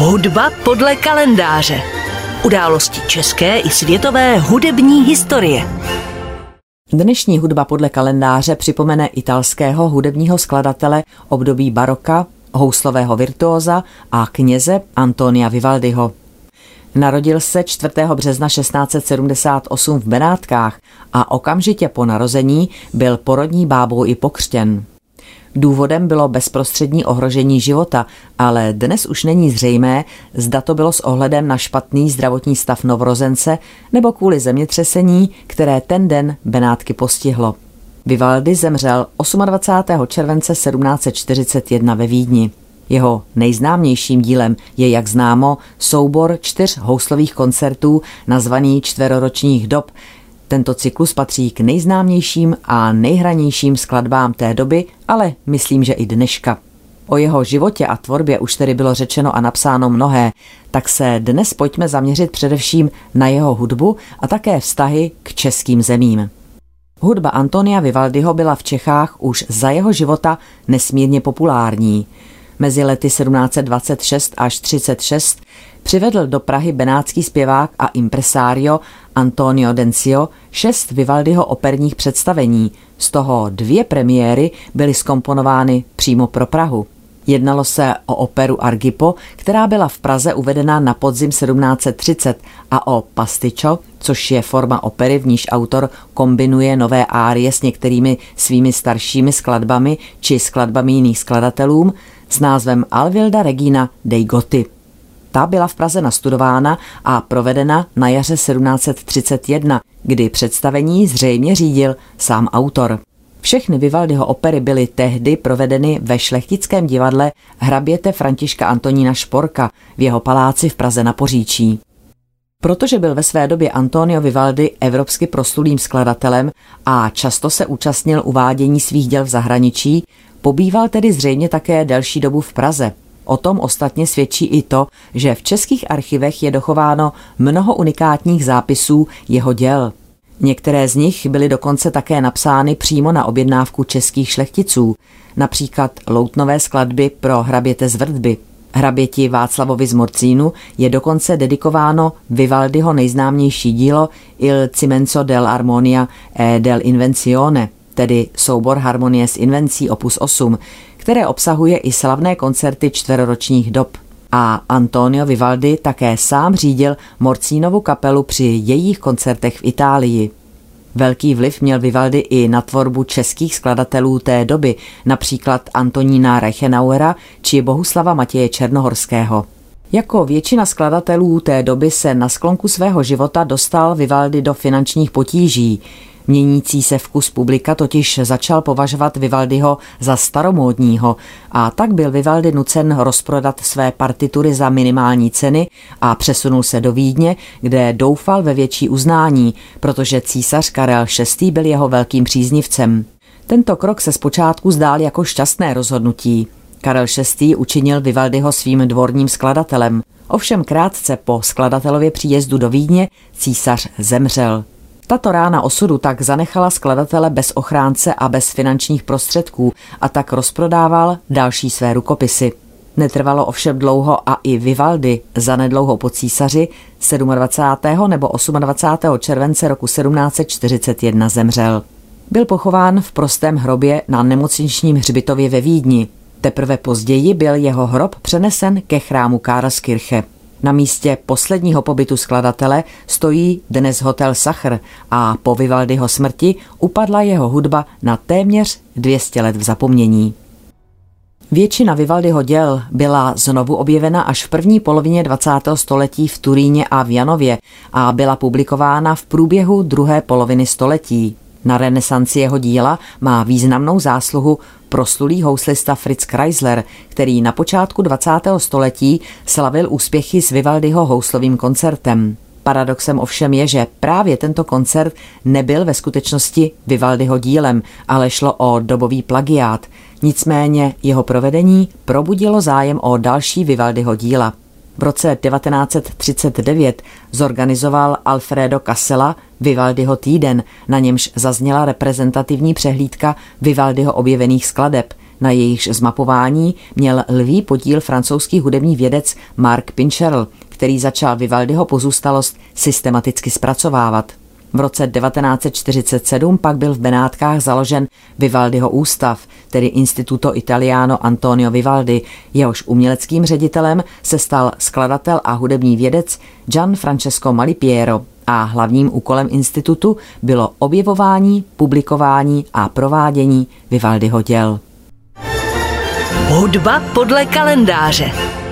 Hudba podle kalendáře. Události české i světové hudební historie. Dnešní hudba podle kalendáře připomene italského hudebního skladatele období baroka, houslového virtuóza a kněze Antonia Vivaldiho. Narodil se 4. března 1678 v Benátkách a okamžitě po narození byl porodní bábou i pokřtěn. Důvodem bylo bezprostřední ohrožení života, ale dnes už není zřejmé, zda to bylo s ohledem na špatný zdravotní stav novorozence nebo kvůli zemětřesení, které ten den Benátky postihlo. Vivaldi zemřel 28. července 1741 ve Vídni. Jeho nejznámějším dílem je, jak známo, soubor 4 houslových koncertů nazvaný Čtvero ročních dob. Tento cyklus patří k nejznámějším a nejhranějším skladbám té doby, ale myslím, že i dneška. O jeho životě a tvorbě už tedy bylo řečeno a napsáno mnohé, tak se dnes pojďme zaměřit především na jeho hudbu a také vztahy k českým zemím. Hudba Antonia Vivaldiho byla v Čechách už za jeho života nesmírně populární. Mezi lety 1726 až 36 přivedl do Prahy benátský zpěvák a impresario Antonio Denzio 6 Vivaldiho operních představení, z toho 2 premiéry byly zkomponovány přímo pro Prahu. Jednalo se o operu Argippo, která byla v Praze uvedena na podzim 1730, a o pasticcio, což je forma opery, v níž autor kombinuje nové árie s některými svými staršími skladbami či skladbami jiných skladatelů, s názvem Alvilda Regina dei Goti. Ta byla v Praze nastudována a provedena na jaře 1731, kdy představení zřejmě řídil sám autor. Všechny Vivaldiho opery byly tehdy provedeny ve šlechtickém divadle hraběte Františka Antonína Šporka v jeho paláci v Praze na Poříčí. Protože byl ve své době Antonio Vivaldi evropsky proslulým skladatelem a často se účastnil uvádění svých děl v zahraničí, pobýval tedy zřejmě také delší dobu v Praze. O tom ostatně svědčí i to, že v českých archivech je dochováno mnoho unikátních zápisů jeho děl. Některé z nich byly dokonce také napsány přímo na objednávku českých šlechticů, například loutnové skladby pro hraběte z Vrtby. Hraběti Václavovi z Morzinu je dokonce dedikováno Vivaldiho nejznámější dílo Il Cimento dell'Armonia e dell'Invenzione, tedy soubor harmonie s invencí opus 8, které obsahuje i slavné koncerty čtveroročních dob. A Antonio Vivaldi také sám řídil Morzinovu kapelu při jejich koncertech v Itálii. Velký vliv měl Vivaldi i na tvorbu českých skladatelů té doby, například Antonína Reichenauera či Bohuslava Matěje Černohorského. Jako většina skladatelů té doby se na sklonku svého života dostal Vivaldi do finančních potíží. Měnící se vkus publika totiž začal považovat Vivaldiho za staromódního a tak byl Vivaldi nucen rozprodat své partitury za minimální ceny a přesunul se do Vídně, kde doufal ve větší uznání, protože císař Karel VI. Byl jeho velkým příznivcem. Tento krok se zpočátku zdál jako šťastné rozhodnutí. Karel VI. Učinil Vivaldiho svým dvorním skladatelem. Ovšem krátce po skladatelově příjezdu do Vídně císař zemřel. Tato rána osudu tak zanechala skladatele bez ochránce a bez finančních prostředků a tak rozprodával další své rukopisy. Netrvalo ovšem dlouho a i Vivaldi zanedlouho po císaři 27. nebo 28. července roku 1741 zemřel. Byl pochován v prostém hrobě na nemocničním hřbitově ve Vídni. Teprve později byl jeho hrob přenesen ke chrámu Karlskirche. Na místě posledního pobytu skladatele stojí dnes hotel Sacher a po Vivaldiho smrti upadla jeho hudba na téměř 200 let v zapomnění. Většina Vivaldiho děl byla znovu objevena až v první polovině 20. století v Turíně a v Janově a byla publikována v průběhu druhé poloviny století. Na renesanci jeho díla má významnou zásluhu proslulý houslista Fritz Kreisler, který na počátku 20. století slavil úspěchy s Vivaldiho houslovým koncertem. Paradoxem ovšem je, že právě tento koncert nebyl ve skutečnosti Vivaldiho dílem, ale šlo o dobový plagiát. Nicméně jeho provedení probudilo zájem o další Vivaldiho díla. V roce 1939 zorganizoval Alfredo Casella Vivaldiho týden, na němž zazněla reprezentativní přehlídka Vivaldiho objevených skladeb, na jejichž zmapování měl lví podíl francouzský hudební vědec Marc Pincherle, který začal Vivaldiho pozůstalost systematicky zpracovávat. V roce 1947 pak byl v Benátkách založen Vivaldiho ústav, tedy Instituto Italiano Antonio Vivaldi, jehož uměleckým ředitelem se stal skladatel a hudební vědec Gian Francesco Malipiero a hlavním úkolem institutu bylo objevování, publikování a provádění Vivaldiho děl. Hudba podle kalendáře.